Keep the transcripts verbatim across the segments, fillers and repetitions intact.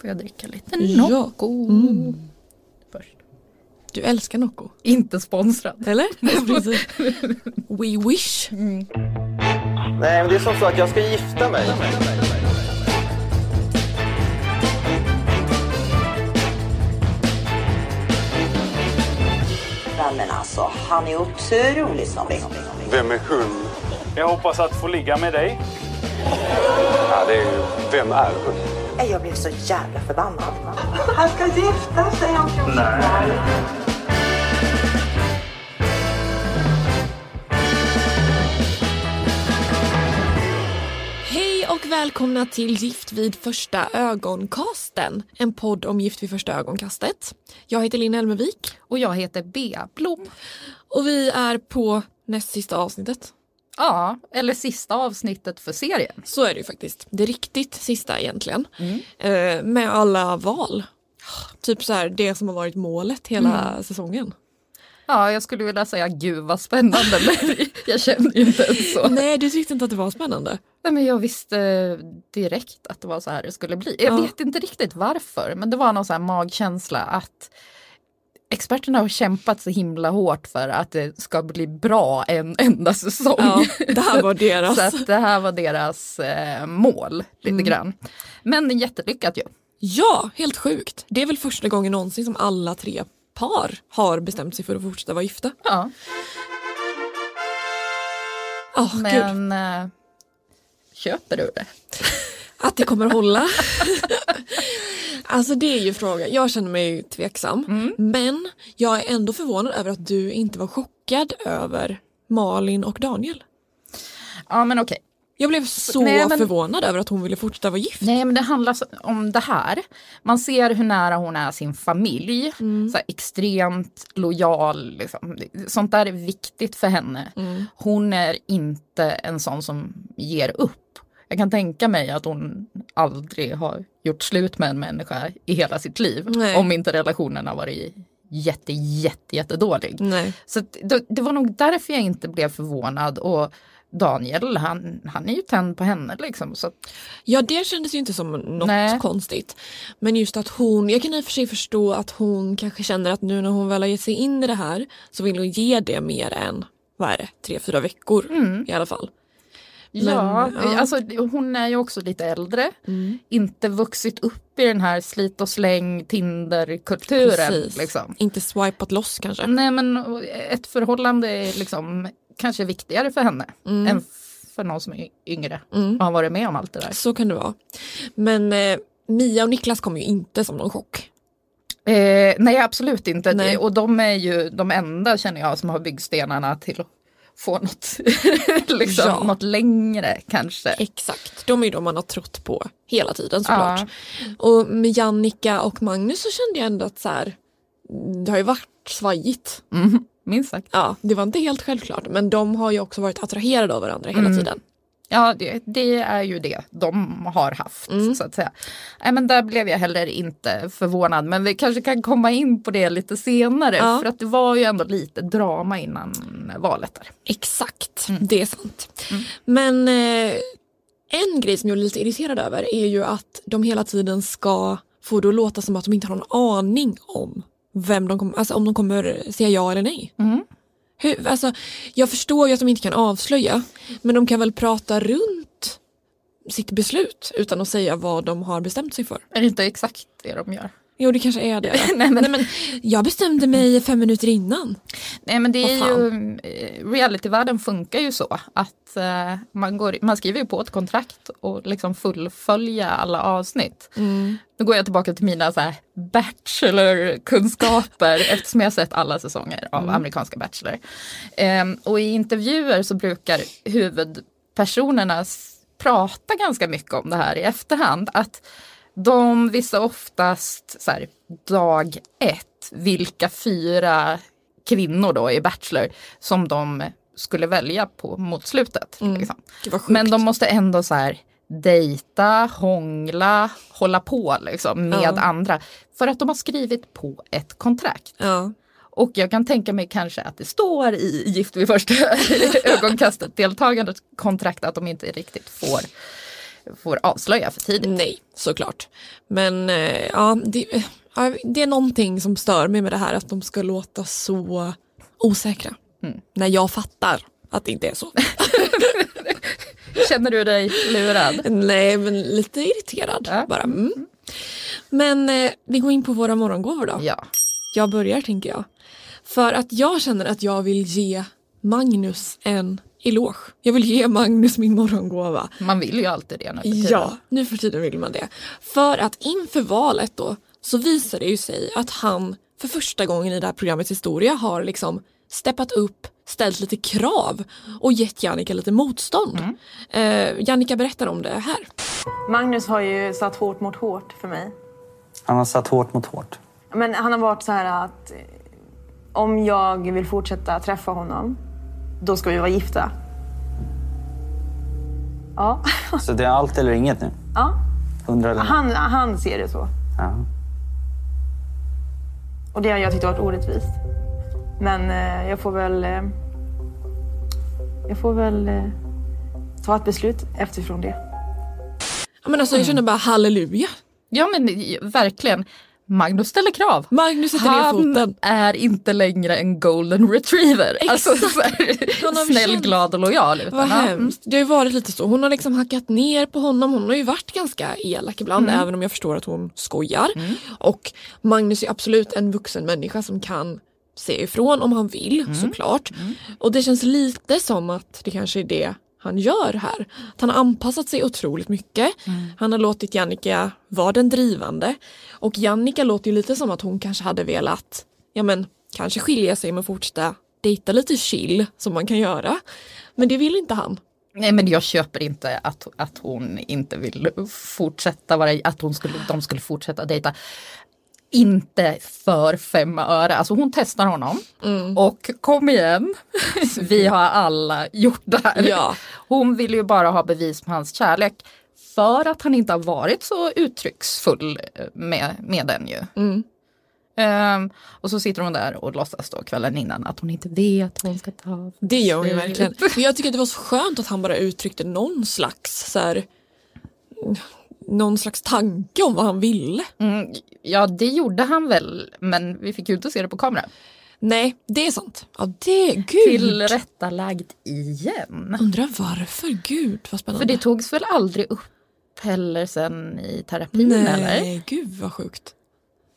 Får jag dricka lite Nocco? Ja. Mm. Först. Du älskar Nocco. Inte sponsrad. Eller? We wish. Mm. Nej, men det är som så att jag ska gifta mig. Men alltså, han är otrolig som liksom. Vem är hon? Jag hoppas att få ligga med dig. Ja, det är ju... Vem är hon? Jag blev så jävla förbannad. Han ska gifta sig. Han kan... Nej. Och välkomna till Gift vid första ögonkasten, en podd om Gift vid första ögonkastet. Jag heter Linne Elmövik. Och jag heter Bea Blopp. Och vi är på näst sista avsnittet. Ja, eller sista avsnittet för serien. Så är det ju faktiskt. Det riktigt sista egentligen. Mm. Eh, med alla val. Typ så här, det som har varit målet hela mm. säsongen. Ja, jag skulle vilja säga, gud vad spännande, men jag kände ju inte ens så. Nej, du tyckte inte att det var spännande. Nej, men jag visste direkt att det var så här det skulle bli. Jag ja. vet inte riktigt varför, men det var någon så här magkänsla att experterna har kämpat så himla hårt för att det ska bli bra en enda säsong. Ja, det här var deras. Så att det här var deras eh, mål, lite mm. grann. Men jättelyckat ju. Ja, helt sjukt. Det är väl första gången någonsin som alla tre Har, har bestämt sig för att fortsätta vara gifta. Ja. Oh, men eh, köper du det? Att det kommer att hålla? Alltså det är ju frågan. Jag känner mig tveksam. Mm. Men jag är ändå förvånad över att du inte var chockad över Malin och Daniel. Ja, men okej. Okay. Jag blev så nej, men, förvånad över att hon ville fortsätta vara gift. Nej, men det handlar om det här. Man ser hur nära hon är sin familj. Mm. Så här, extremt lojal. Liksom. Sånt där är viktigt för henne. Mm. Hon är inte en sån som ger upp. Jag kan tänka mig att hon aldrig har gjort slut med en människa i hela sitt liv. Nej. Om inte relationen har varit jätte, jätte, jätte dålig. Nej. Så det, det var nog därför jag inte blev förvånad och... Daniel, han, han är ju tänd på henne liksom. Så. Ja, det kändes ju inte som något Nej. konstigt. Men just att hon, jag kan i och för sig förstå att hon kanske känner att nu när hon väl har gett sig in i det här så vill hon ge det mer än, vad är det, tre, fyra veckor mm. i alla fall. Men, ja, ja, alltså hon är ju också lite äldre. Mm. Inte vuxit upp i den här slit och släng Tinder-kulturen. Precis. Liksom. Inte swipat loss kanske. Nej, men ett förhållande är liksom... kanske viktigare för henne mm. än för någon som är yngre mm. och har varit med om allt det där. Så kan det vara. Men eh, Mia och Niklas kom ju inte som någon chock. Eh, nej, absolut inte. Nej. Och de är ju de enda, känner jag, som har byggstenarna till att få något, liksom, ja. något längre kanske. Exakt. De är ju de man har trott på hela tiden såklart. Ja. Och med Jannica och Magnus så kände jag ändå att så här, det har ju varit svajigt. Mm. Minst sagt. Ja, det var inte helt självklart. Men de har ju också varit attraherade av varandra hela mm. tiden. Ja, det, det är ju det de har haft, mm. så att säga. Nej, men där blev jag heller inte förvånad. Men vi kanske kan komma in på det lite senare. Ja. För att det var ju ändå lite drama innan valet där. Exakt, mm. det är sant. Mm. Men eh, en grej som jag är lite irriterad över är ju att de hela tiden ska få det att låta som att de inte har någon aning om vem de kommer, alltså om de kommer säga ja eller nej. Mm. Hur, alltså, jag förstår ju att de inte kan avslöja, men de kan väl prata runt sitt beslut utan att säga vad de har bestämt sig för. Är det inte exakt det de gör? Jo, det kanske är det. nej, men... nej, men jag bestämde mig fem minuter innan. Nej, men det är ju... Reality-världen funkar ju så att uh, man, går, man skriver ju på ett kontrakt och liksom fullfölja alla avsnitt. Mm. Nu går jag tillbaka till mina så här bachelor-kunskaper eftersom jag har sett alla säsonger av mm. amerikanska Bachelor. Um, och i intervjuer så brukar huvudpersonerna prata ganska mycket om det här i efterhand, att de visar oftast så här, dag ett vilka fyra kvinnor då i Bachelor som de skulle välja på mot slutet. Mm. Liksom. Men de måste ändå så här dejta, hångla, hålla på liksom, med ja. andra. För att de har skrivit på ett kontrakt. Ja. Och jag kan tänka mig kanske att det står i Gift vid första ögonkastet deltagande kontrakt att de inte riktigt får får avslöja för tidigt. Nej, såklart. Men eh, ja, det, ja, det är någonting som stör mig med det här att de ska låta så osäkra. Mm. När jag fattar att det inte är så. Känner du dig lurad? Nej, men lite irriterad ja. bara. Mm. Men eh, vi går in på våra morgongåvor då. Ja. Jag börjar, tänker jag. För att jag känner att jag vill ge Magnus en eloge. Jag vill ge Magnus min morgongåva. Man vill ju alltid det nu för tiden. Ja, nu för tiden vill man det. För att inför valet då så visar det ju sig att han för första gången i det här programmets historia har liksom steppat upp, ställt lite krav och gett Jannica lite motstånd. Mm. Eh, Jannica berättar om det här. Magnus har ju satt hårt mot hårt för mig. Han har satt hårt mot hårt. Men han har varit så här att om jag vill fortsätta träffa honom, då ska vi vara gifta. Ja. Så det är allt eller inget nu? Ja. Hundra eller han, han ser det så. Ja. Och det har jag tyckt varit orättvist. Men eh, jag får väl... Eh, jag får väl eh, ta ett beslut efterifrån det. Ja, men alltså, jag känner bara halleluja. Ja, men verkligen. Magnus ställer krav. Magnus sätter ner foten. Han är inte längre en golden retriever. Alltså, så här, snäll, känt... glad och lojal. Utan, vad hemskt. Det har ju varit lite så. Hon har liksom hackat ner på honom. Hon har ju varit ganska elak ibland, mm. även om jag förstår att hon skojar. Mm. Och Magnus är absolut en vuxen människa som kan se ifrån om han vill, mm. såklart. Mm. Och det känns lite som att det kanske är det han gör här. Att han har anpassat sig otroligt mycket. Mm. Han har låtit Jannica vara den drivande. Och Jannica låter ju lite som att hon kanske hade velat, ja men, kanske skilja sig men fortsätta dejta lite chill som man kan göra. Men det vill inte han. Nej, men jag köper inte att, att hon inte vill fortsätta vara, att hon skulle, de skulle fortsätta dejta. Inte för fem öre. Alltså hon testar honom. Mm. Och kom igen. Vi har alla gjort det här. Ja. Hon vill ju bara ha bevis på hans kärlek. För att han inte har varit så uttrycksfull med, med den ju. Mm. Um, och så sitter hon där och låtsas då kvällen innan att hon inte vet vad hon ska ta. Det gör hon ju verkligen. Men jag tycker att det var så skönt att han bara uttryckte någon slags så här... någon slags tanke om vad han ville. Mm, ja, det gjorde han väl, men vi fick ju inte se det på kamera. Nej, det är sant. Ja, det är gud. Tillrättalagd igen. Undrar varför, gud, vad spännande. För det togs väl aldrig upp heller sen i terapin, nej, eller? Nej, gud vad sjukt.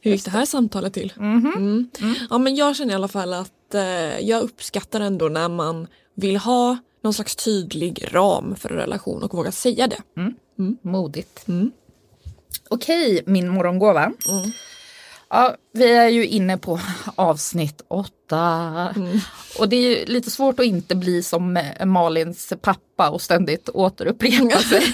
Hur gick det här samtalet till? Mm-hmm. Mm. Mm. Ja, men jag känner i alla fall att eh, jag uppskattar ändå när man vill ha någon slags tydlig ram för en relation och våga säga det. Mm. Mm. Modigt. Mm. Okej, min morgongåva. Mm. Ja, vi är ju inne på avsnitt åtta. Mm. Och det är ju lite svårt att inte bli som Malins pappa och ständigt återupprepa sig.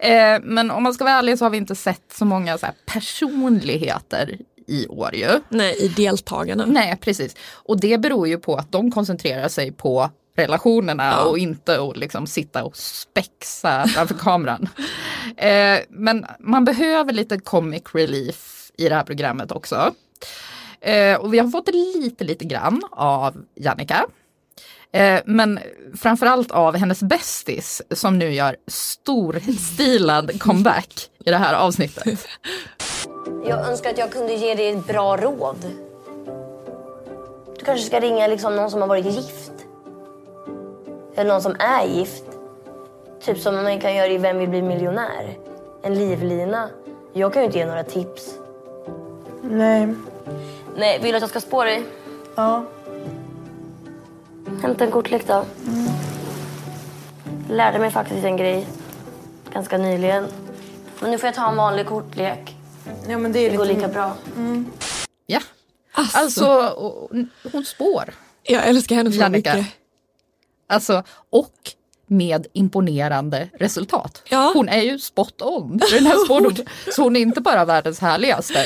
eh, men om man ska vara ärlig så har vi inte sett så många så här personligheter i år ju. Nej, i deltagarna. Nej, precis. Och det beror ju på att de koncentrerar sig på relationerna, ja. Och inte att liksom sitta och spexa framför kameran. Eh, men man behöver lite comic relief i det här programmet också. Eh, och vi har fått lite, lite grann av Jannica. Eh, men framförallt av hennes bästis som nu gör storstilad comeback i det här avsnittet. Jag önskar att jag kunde ge dig ett bra råd. Du kanske ska ringa liksom någon som har varit gift. Eller någon som är gift. Typ som man kan göra i Vem vill bli miljonär? En livlina. Jag kan ju inte ge några tips. Nej. Nej, vill du att jag ska spå dig? Ja. Hämta en kortlek då. Mm. Lärde mig faktiskt en grej. Ganska nyligen. Men nu får jag ta en vanlig kortlek. Ja, men det är det går lite... lika bra. Mm. Ja. Alltså, alltså hon spår. Jag älskar henne så mycket. Alltså, och med imponerande resultat. Ja. Hon är ju spot on. Den här spårdomen. Så hon är inte bara världens härligaste.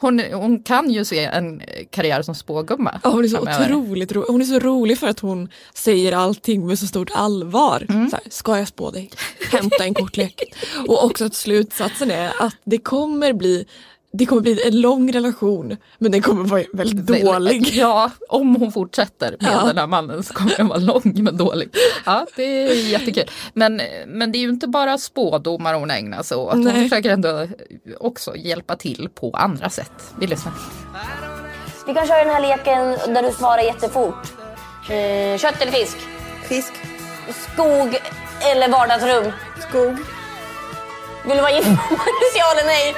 Hon, hon kan ju se en karriär som spågumma. Ja, hon är så otroligt rolig. Hon är så rolig för att hon säger allting med så stort allvar. Mm. Så här, ska jag spå dig? Hämta en kortlek. Och också att slutsatsen är att det kommer bli det kommer bli en lång relation, men den kommer vara väldigt dålig. Ja, om hon fortsätter med ja. den här mannen så kommer den vara lång men dålig. Ja, det är jättekul. Men, men det är ju inte bara spådomar hon ägnar sig åt. Hon Nej. försöker ändå också hjälpa till på andra sätt. Vi lyssnar. Vi kan köra den här leken där du svarar jättefort. Kött eller fisk? Fisk. Skog eller vardagsrum? Skog. Vill du vara gift? Ja eller nej?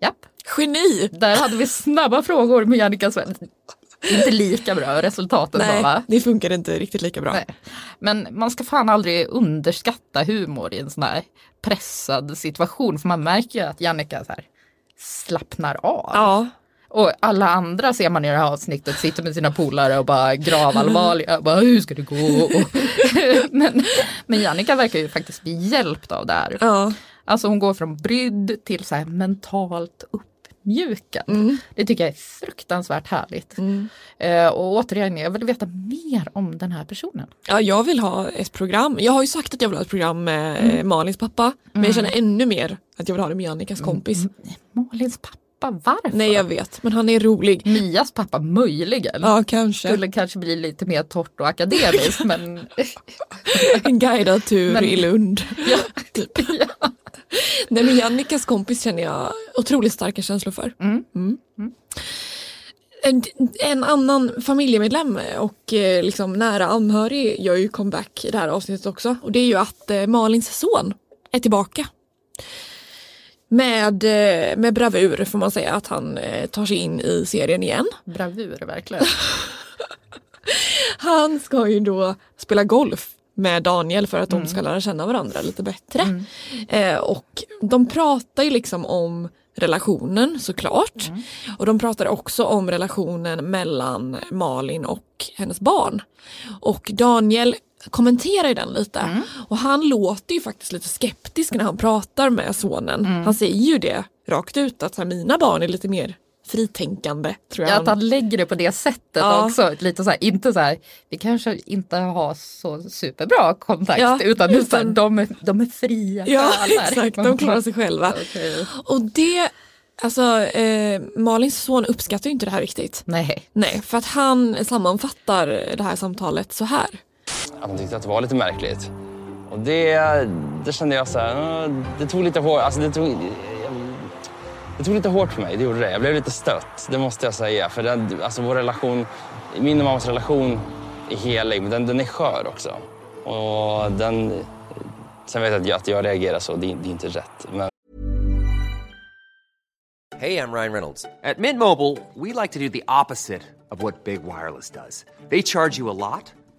Japp. Geni. Där hade vi snabba frågor med Jannica Svensson. Inte lika bra resultaten. Nej, bara, va? Det funkar inte riktigt lika bra. Nej. Men man ska fan aldrig underskatta humor i en sån här pressad situation. För man märker ju att Jannica så här slappnar av. Ja. Och alla andra ser man i det här avsnittet sitter med sina polare och bara gravallvarliga. Bara, hur ska det gå? men, men Jannica verkar ju faktiskt bli hjälpt av det här. Ja. Alltså hon går från brydd till så här mentalt uppmjukad. Mm. Det tycker jag är fruktansvärt härligt. Mm. Eh, och återigen, jag vill veta mer om den här personen. Ja, jag vill ha ett program. Jag har ju sagt att jag vill ha ett program med mm. Malins pappa. Mm. Men jag känner ännu mer att jag vill ha det med Jannicas kompis. Mm. Malins pappa? Varför? Nej, jag vet, men han är rolig. Mias pappa möjligen. Ja, kanske. Skulle kanske bli lite mer torrt och akademiskt, men en guidad tur men... i Lund. Ja, typ. Ja. Nej, men Jannicas kompis känner jag otroligt starka känslor för. Mm. Mm. Mm. En, en annan familjemedlem och eh, liksom nära anhörig gör ju comeback i det här avsnittet också. Och det är ju att eh, Malins son är tillbaka. Med, med bravur får man säga att han tar sig in i serien igen. Bravur, verkligen. Han ska ju då spela golf med Daniel för att mm. de ska lära känna varandra lite bättre. Mm. Eh, och de pratar ju liksom om relationen såklart. Mm. Och de pratar också om relationen mellan Malin och hennes barn. Och Daniel kommenterar ju den lite. Mm. Och han låter ju faktiskt lite skeptisk när han pratar med sonen. Mm. Han säger ju det rakt ut att så här, mina barn är lite mer fritänkande, tror jag. Ja, att han lägger det på det sättet ja. också. Lite så här, inte så här, vi kanske inte har så superbra kontakt ja, utan, utan så här, de, är, de är fria. Ja, exakt. De klarar sig själva. Okay. Och det, alltså eh, Malins son uppskattar ju inte det här riktigt. Nej. Nej, för att han sammanfattar det här samtalet så här. Att han tyckte att det var lite märkligt. Och det, det kände jag så här, det tog lite hårt, alltså det tog, det tog lite hårt för mig, det gjorde det. Jag blev lite stött, det måste jag säga. För den, alltså vår relation, min och mammas relation är helig, men den, den är skör också. Och den, sen vet jag att jag, att jag reagerar så, det, det är inte rätt. Men... Hey, I'm Ryan Reynolds. At Mint Mobile, we like to do the opposite of what Big Wireless does. They charge you a lot.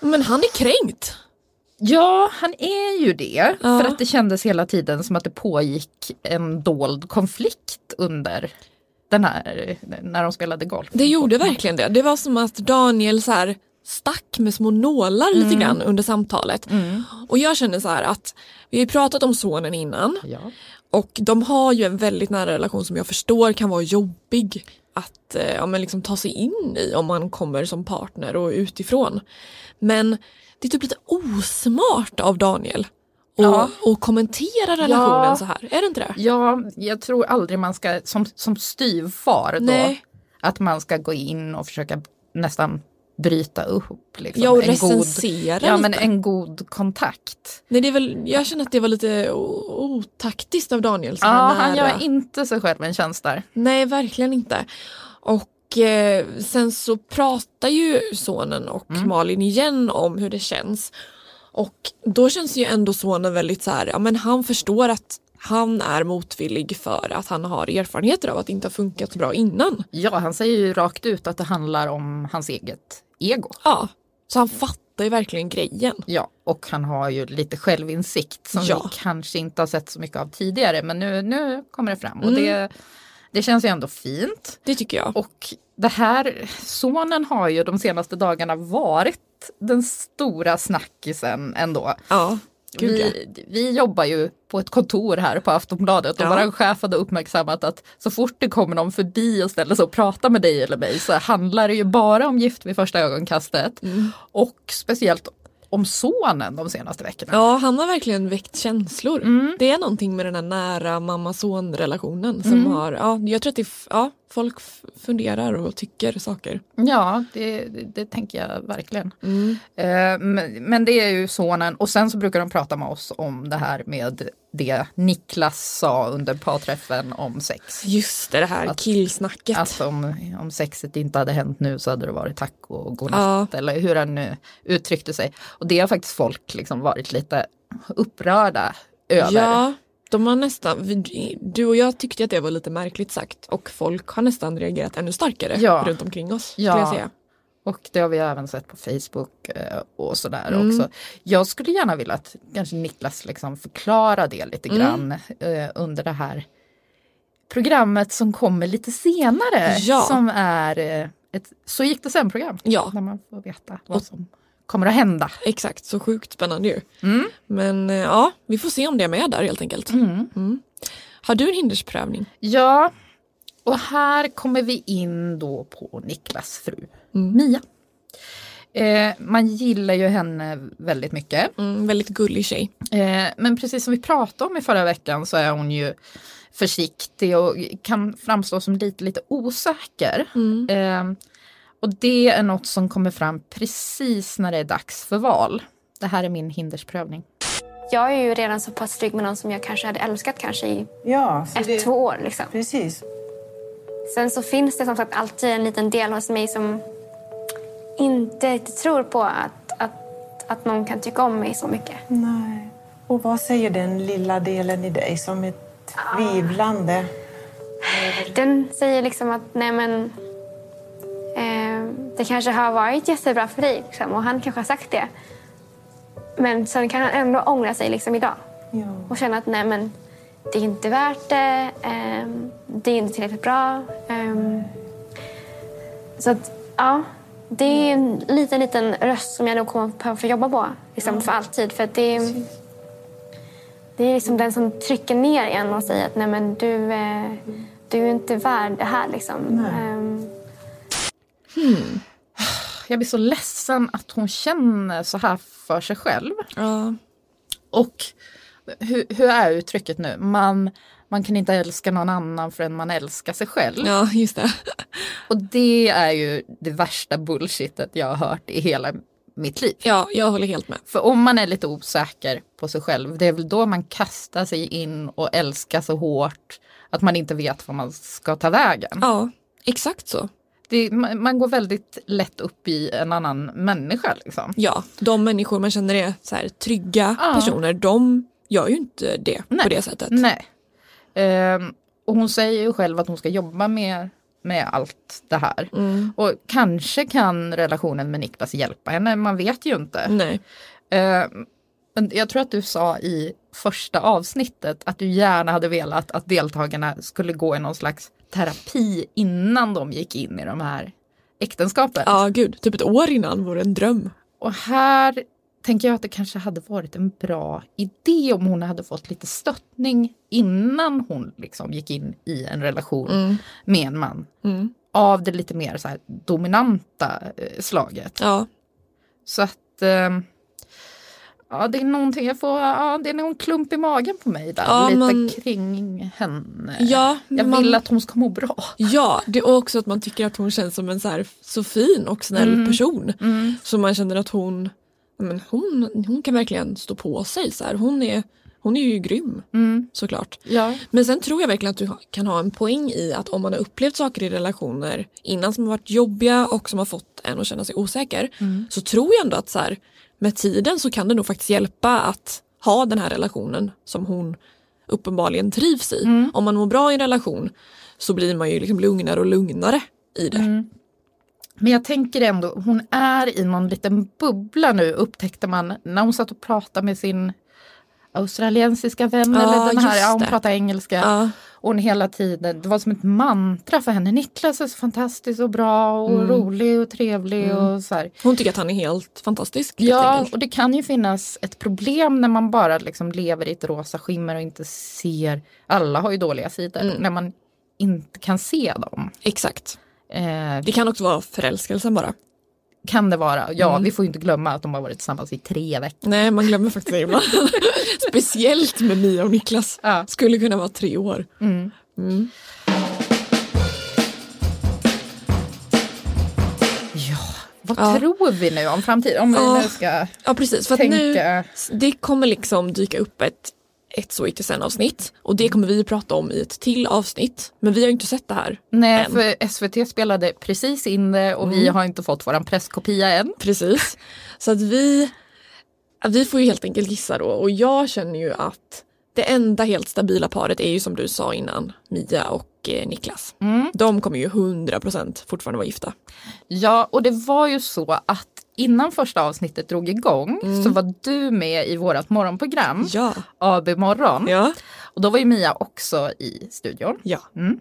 Men han är kränkt. Ja, han är ju det. Ja. För att det kändes hela tiden som att det pågick en dold konflikt under den här, när de spelade golf. Det gjorde verkligen det. Det var som att Daniel så här stack med små nålar lite mm. grann under samtalet. Mm. Och jag känner så här att vi har pratat om sonen innan. Ja. Och de har ju en väldigt nära relation som jag förstår kan vara jobbig att ja, men liksom ta sig in i om man kommer som partner och utifrån. Men det är typ lite osmart av Daniel och, ja. och kommentera relationen ja. så här. Är det inte det? Ja, jag tror aldrig man ska, som, som styvfar då, Nej. att man ska gå in och försöka nästan bryta upp. Liksom. Ja, och en recensera god, Ja, men en god kontakt. Nej, det är väl, jag känner att det var lite otaktiskt av Daniel. Ja, han, han gör inte sig själv en tjänst där. Nej, verkligen inte. Och eh, sen så pratar ju sonen och mm. Malin igen om hur det känns. Och då känns ju ändå sonen väldigt så här, ja men han förstår att han är motvillig för att han har erfarenheter av att det inte har funkat så bra innan. Ja, han säger ju rakt ut att det handlar om hans eget ego. Ja, så han fattar fattar ju verkligen grejen. Ja, och han har ju lite självinsikt som ja. vi kanske inte har sett så mycket av tidigare. Men nu, nu kommer det fram och mm. det, det känns ju ändå fint. Det tycker jag. Och det här, sonen har ju de senaste dagarna varit den stora snackisen ändå. Ja. Vi, vi jobbar ju på ett kontor här på Aftonbladet och ja. vår chef hade uppmärksammat att så fort det kommer någon förbi och ställer sig och pratar med dig eller mig så handlar det ju bara om Gift vid första ögonkastet mm. och speciellt om sonen de senaste veckorna. Ja, han har verkligen väckt känslor. Mm. Det är någonting med den här nära mamma-son-relationen som mm. har, ja, jag tror att det, ja, folk funderar och tycker saker. Ja, det, det, det tänker jag verkligen. Mm. Eh, men, men det är ju sonen, och sen så brukar de prata med oss om det här med det Niklas sa under parträffen om sex. Just det, det här att, killsnacket. Att om, om sexet inte hade hänt nu så hade det varit tack och godnatt, ja. eller hur han nu uttryckte sig. Och det har faktiskt folk liksom varit lite upprörda över. Ja, de har nästan, du och jag tyckte att det var lite märkligt sagt, och folk har nästan reagerat ännu starkare ja. runt omkring oss, ja. skulle jag säga. Och det har vi även sett på Facebook och sådär mm. också. Jag skulle gärna vilja att kanske Niklas liksom förklarar det lite mm. grann under det här programmet som kommer lite senare. Ja. Som är ett Så gick det sen-program. Ja. När man får veta vad som kommer att hända. Exakt, så sjukt spännande ju. Mm. Men ja, vi får se om det är med där helt enkelt. Mm. Mm. Har du en hindersprövning? Ja, och här kommer vi in då på Niklas fru, mm. Mia. Eh, man gillar ju henne väldigt mycket. Mm, väldigt gullig tjej. Eh, men precis som vi pratade om i förra veckan så är hon ju försiktig och kan framstå som lite, lite osäker. Mm. Eh, och det är något som kommer fram precis när det är dags för val. Det här är min hindersprövning. Jag är ju redan så pass trygg med någon som jag kanske hade älskat kanske i ja, ett, det... två år. Liksom. Precis. Sen så finns det som sagt alltid en liten del hos mig som inte tror på att, att, att någon kan tycka om mig så mycket. Nej. Och vad säger den lilla delen i dig som är tvivlande? Ah. Den säger liksom att nej men, eh, det kanske har varit jättebra för dig liksom, och han kanske har sagt det. Men sen kan han ändå ångra sig liksom idag. Ja. Och känna att nej men, det är inte värt det, eh, det är inte tillräckligt bra. Eh, så att, ja, det är en liten, liten röst som jag nog kommer att behöva jobba på liksom, mm. för alltid. För att det, det är liksom den som trycker ner en och säger att nej men du, eh, du är inte värd det här liksom. Mm. Eh. Hmm. Jag blir så ledsen att hon känner så här för sig själv. Ja. Och... Hur, hur är uttrycket nu? Man, man kan inte älska någon annan förrän man älskar sig själv. Ja, just det. Och det är ju det värsta bullshitet jag har hört i hela mitt liv. Ja, jag håller helt med. För om man är lite osäker på sig själv, det är väl då man kastar sig in och älskar så hårt att man inte vet vad man ska ta vägen. Ja, exakt så. Det, man går väldigt lätt upp i en annan människa liksom. Ja, de människor man känner är så här trygga ja. personer, de gör ju inte det Nej. på det sättet. Nej. Ehm, och hon säger ju själv att hon ska jobba med, med allt det här. Mm. Och kanske kan relationen med Niklas hjälpa henne, man vet ju inte. Nej. Ehm, men jag tror att du sa i första avsnittet att du gärna hade velat att deltagarna skulle gå i någon slags terapi innan de gick in i de här äktenskapen. Ja, gud. Typ ett år innan vore en dröm. Och här tänker jag att det kanske hade varit en bra idé om hon hade fått lite stöttning innan hon liksom gick in i en relation mm. med en man. Mm. Av det lite mer så här dominanta slaget. Ja. Så att... Eh, ja, det är någonting jag får... Ja, det är någon klump i magen på mig där. Ja, lite man... kring henne. Ja, jag vill man... att hon ska må bra. Ja, det är också att man tycker att hon känns som en så här så fin och snäll mm. person. Mm. Så man känner att hon... Men hon, hon kan verkligen stå på sig så här. Hon är, hon är ju grym, mm. såklart. Ja. Men sen tror jag verkligen att du kan ha en poäng i att om man har upplevt saker i relationer innan som har varit jobbiga och som har fått en att känna sig osäker mm. så tror jag ändå att så här, med tiden så kan det nog faktiskt hjälpa att ha den här relationen som hon uppenbarligen trivs i. Mm. Om man mår bra i en relation så blir man ju liksom lugnare och lugnare i det. Mm. Men jag tänker ändå, hon är i någon liten bubbla nu, upptäckte man när hon satt och pratade med sin australiensiska vän, ja, eller den här, ja, hon pratar engelska. Ja. Och hon hela tiden, det var som ett mantra för henne. Niklas är så fantastisk och bra och mm. rolig och trevlig mm. och så här. Hon tycker att han är helt fantastisk. Ja, och det kan ju finnas ett problem när man bara liksom lever i ett rosa skimmer och inte ser, alla har ju dåliga sidor, mm. när man inte kan se dem. Exakt. Eh, det kan också vara förälskelsen bara. Kan det vara. Ja, mm. vi får ju inte glömma att de har varit tillsammans i tre veckor. Nej, man glömmer faktiskt ibland. Speciellt med Mia och Niklas. Ja. Skulle kunna vara tre år. Mm. Mm. Ja, vad ja. tror vi nu om framtiden? Om ja. vi nu ska ja, precis. För att tänka... nu, det kommer liksom dyka upp ett, ett så icke sen avsnitt. Och det kommer vi prata om i ett till avsnitt. Men vi har ju inte sett det här. Nej, än. För S V T spelade precis in det och mm. vi har inte fått våran presskopia än. Precis. Så att vi, vi får ju helt enkelt gissa då. Och jag känner ju att det enda helt stabila paret är ju som du sa innan, Mia och Niklas. Mm. De kommer ju hundra procent fortfarande vara gifta. Ja, och det var ju så att innan första avsnittet drog igång mm. så var du med i vårat morgonprogram, ja. A B-morgon. Ja. Och då var ju Mia också i studion. Ja. Mm.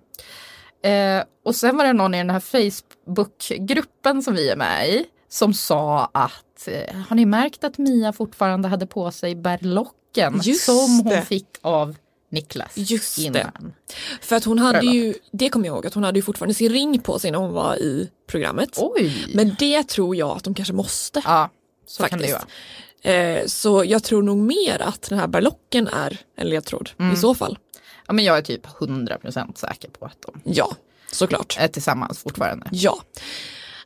Eh, och sen var det någon i den här Facebook-gruppen som vi är med i som sa att eh, har ni märkt att Mia fortfarande hade på sig berlocken som hon det. fick av Niklas Just innan. Det. För att hon hade Frölopp. ju, det kommer jag ihåg, att hon hade ju fortfarande sin ring på sig när hon var i programmet. Oj. Men det tror jag att de kanske måste. Ja, så faktiskt. Kan det vara. Så jag tror nog mer att den här berlocken är en ledtråd mm. i så fall. Ja, men jag är typ hundra procent säker på att de ja, såklart. är tillsammans fortfarande. Ja.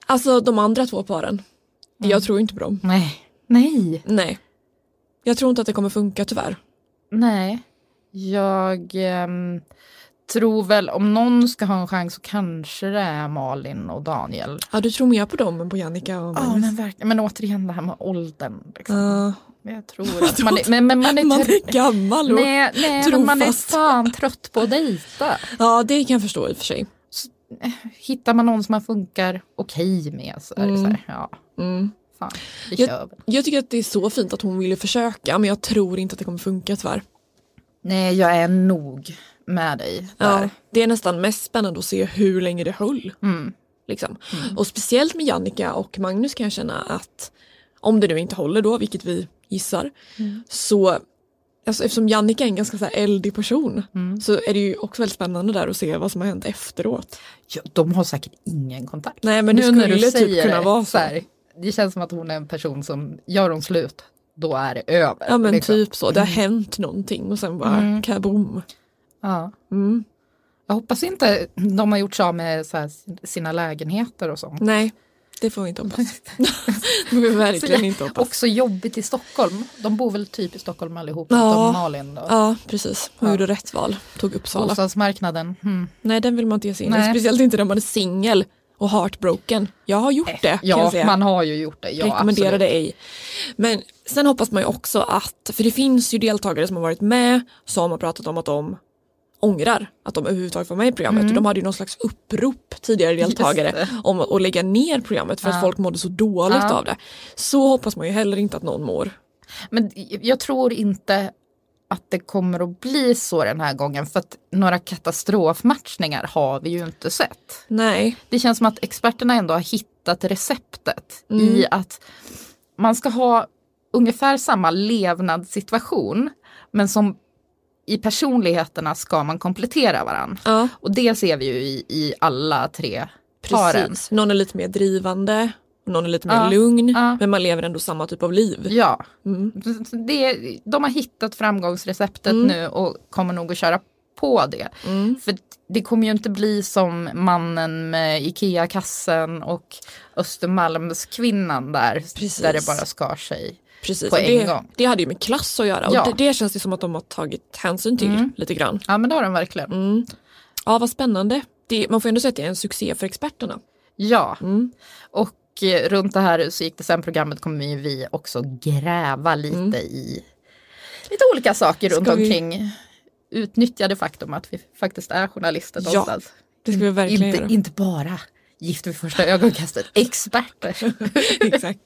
Alltså de andra två paren, mm. jag tror inte på dem. Nej. Nej. Nej. Jag tror inte att det kommer funka tyvärr. Nej. Jag eh, tror väl om någon ska ha en chans så kanske det är Malin och Daniel. Ja, du tror mer på dem än på Jannica och Magnus. Ja, men verkligen. Men återigen det här med åldern. Liksom. Uh. Jag tror att man är, men, men man är, man är gammal och nej, nej, trofast. Men man är fan trött på att dejta. Ja, det kan jag förstå i och för sig. Så, hittar man någon som man funkar okej med så är det mm. så här, ja. Mm. Fan, jag, jag tycker att det är så fint att hon ville försöka, men jag tror inte att det kommer funka tyvärr. Nej, jag är nog med dig där. Ja, det är nästan mest spännande att se hur länge det höll. Mm. Liksom. Mm. Och speciellt med Jannica och Magnus kan jag känna att om det nu inte håller då, vilket vi gissar, mm. så alltså, eftersom Jannica är en ganska så här eldig person mm. så är det ju också väldigt spännande där att se vad som har hänt efteråt. Ja, de har säkert ingen kontakt. Nej, men nu skulle när du typ säger kunna vara så här. Det känns som att hon är en person som gör dem slut. Då är det över. Ja, men liksom. Typ så. Det har hänt någonting och sen bara mm. kaboom. Ja. Mm. Jag hoppas inte de har gjort så med så här sina lägenheter och sånt. Nej, det får vi inte hoppas. Det får verkligen inte hoppas. Också jobbigt i Stockholm. De bor väl typ i Stockholm allihop. Ja, Malin då. Ja precis. Hon ja. gjorde rätt val. Tog Uppsala. Ostansmarknaden. Mm. Nej, den vill man inte ge sig in. Speciellt inte när man är singel. Och heartbroken. Jag har gjort äh, det. Kan ja, jag säga. Man har ju gjort det. Ja, rekommenderar absolut. Det ej. Men sen hoppas man ju också att... För det finns ju deltagare som har varit med som har pratat om att de ångrar att de överhuvudtaget var med i programmet. Mm. Och de hade ju någon slags upprop tidigare deltagare om att lägga ner programmet för ja. att folk mådde så dåligt ja. av det. Så hoppas man ju heller inte att någon mår. Men jag tror inte... att det kommer att bli så den här gången. För att några katastrofmatchningar har vi ju inte sett. Nej. Det känns som att experterna ändå har hittat receptet. Mm. I att man ska ha ungefär samma levnadssituation. Men som i personligheterna ska man komplettera varandra. Ja. Och det ser vi ju i, i alla tre paren. Precis. Någon är lite mer drivande. Någon är lite mer ja, lugn, ja. men man lever ändå samma typ av liv. Ja, mm. det, de har hittat framgångsreceptet mm. nu och kommer nog att köra på det. Mm. För det kommer ju inte bli som mannen med Ikea-kassen och Östermalmskvinnan där. Precis. Där det bara skar sig Precis. på en det, gång. Det hade ju med klass att göra ja. och det, det känns det som att de har tagit hänsyn till mm. lite grann. Ja, men det har de verkligen. Mm. Ja, vad spännande. Det, man får ändå säga att det är en succé för experterna. Ja, mm. och Och runt det här så gick det sen programmet kommer vi också gräva lite mm. i lite olika saker runt vi... omkring. Utnyttja det faktum att vi faktiskt är journalister. Ja, det ska vi verkligen inte, göra. Inte bara Gift vid första ögonkastet. Experter. Exakt.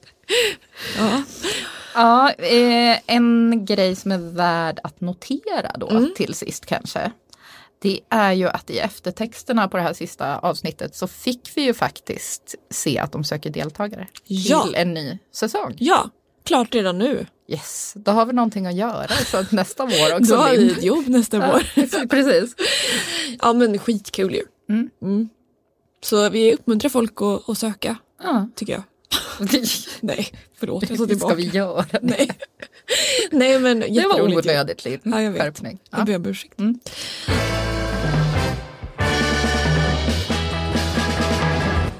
Ja. Ja, eh, en grej som är värd att notera då mm. till sist kanske. Det är ju att i eftertexterna på det här sista avsnittet så fick vi ju faktiskt se att de söker deltagare ja. till en ny säsong. Ja, klart redan nu. Yes, då har vi någonting att göra så att nästa vår också. Då har vi ett jobb nästa ja, vår. Precis. Ja, men skitkul ju. Mm. Mm. Så vi uppmuntrar folk att, att söka, ja. tycker jag. Nej, förlåt, jag tar tillbaka. Ska vi göra det? Nej. Nej, men det var onödigt, Linn. Ja, jag vet. Skärpning. Ja. Jag ber om ursäkt. Mm.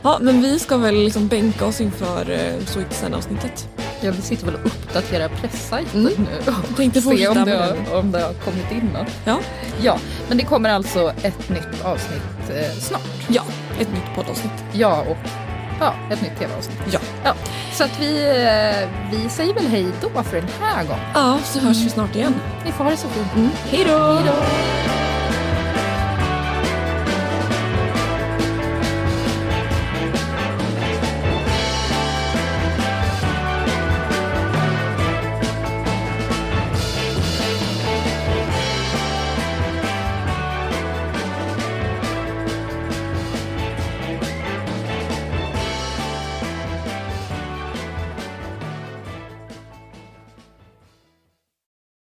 Ja, men vi ska väl liksom bänka oss inför eh, så inte sen avsnittet. Ja, vi sitter väl och uppdaterar pressajten mm. nu. Jag tänkte se om det, har, om det har kommit in något. Ja. Ja, men det kommer alltså ett nytt avsnitt eh, snart. Ja, ett nytt poddavsnitt. Ja, och ja, ett nytt tv-avsnitt. Ja. Ja. Så att vi, vi säger väl hej då för den här gången. Ja, så hörs vi snart igen. Ni får ha det så fint. Mm. Hej då! Hej då!